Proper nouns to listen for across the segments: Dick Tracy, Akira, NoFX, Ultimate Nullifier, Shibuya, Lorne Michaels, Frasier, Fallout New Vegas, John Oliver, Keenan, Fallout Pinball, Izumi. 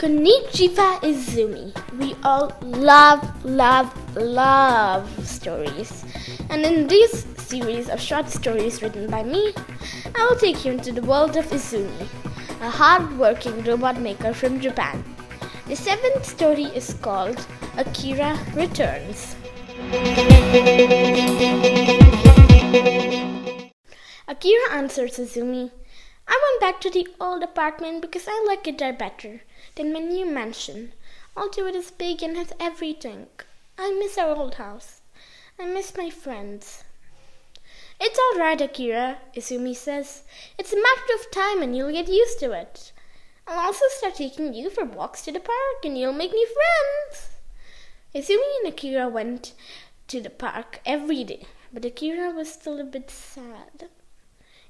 Konnichiwa Izumi. We all love stories. And in this series of short stories written by me, I will take you into the world of Izumi, a hard-working robot maker from Japan. The seventh story is called Akira Returns. Akira answers Izumi, "I went back to the old apartment because I like it there better than my new mansion, although it is big and has everything. I miss our old house. I miss my friends." "It's all right, Akira," Izumi says. "It's a matter of time and you'll get used to it. I'll also start taking you for walks to the park and you'll make new friends." Izumi and Akira went to the park every day, but Akira was still a bit sad.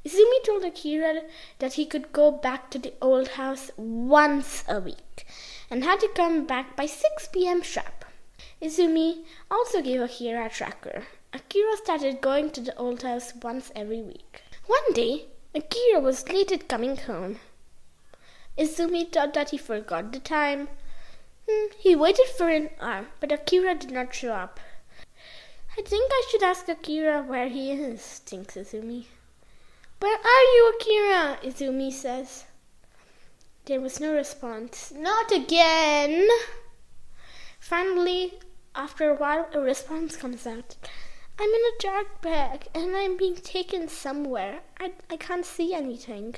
Izumi told Akira that he could go back to the old house once a week and had to come back by 6 p.m. sharp. Izumi also gave Akira a tracker. Akira started going to the old house once every week. One day, Akira was late at coming home. Izumi thought that he forgot the time. He waited for an hour, but Akira did not show up. "I think I should ask Akira where he is," thinks Izumi. "Where are you, Akira?" Izumi says. There was no response. "Not again!" Finally, after a while, a response comes out. "I'm in a dark bag and I'm being taken somewhere. I can't see anything."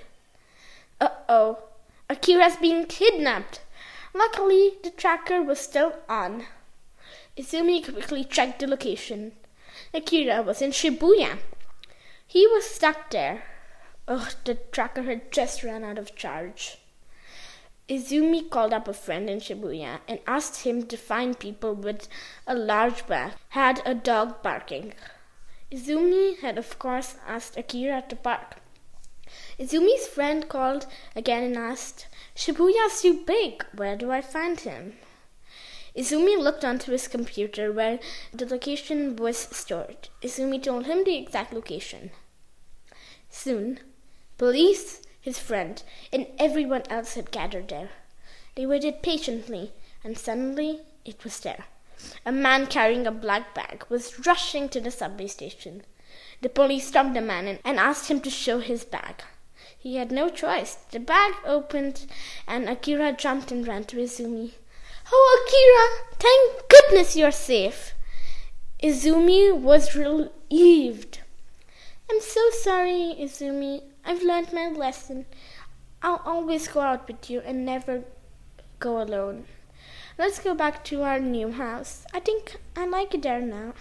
Uh-oh. Akira's being kidnapped. Luckily, the tracker was still on. Izumi quickly checked the location. Akira was in Shibuya. He was stuck there. The tracker had just run out of charge. Izumi called up a friend in Shibuya and asked him to find people with a large bag had a dog barking. Izumi had of course asked Akira to park. Izumi's friend called again and asked, "Shibuya's too big. Where do I find him?" Izumi looked onto his computer where the location was stored. Izumi told him the exact location. Soon, police, his friend, and everyone else had gathered there. They waited patiently, and suddenly it was there. A man carrying a black bag was rushing to the subway station. The police stopped the man and asked him to show his bag. He had no choice. The bag opened, and Akira jumped and ran to Izumi. "Oh, Akira, thank goodness you're safe." Izumi was relieved. "I'm so sorry, Izumi. I've learned my lesson. I'll always go out with you and never go alone. Let's go back to our new house. I think I like it there now."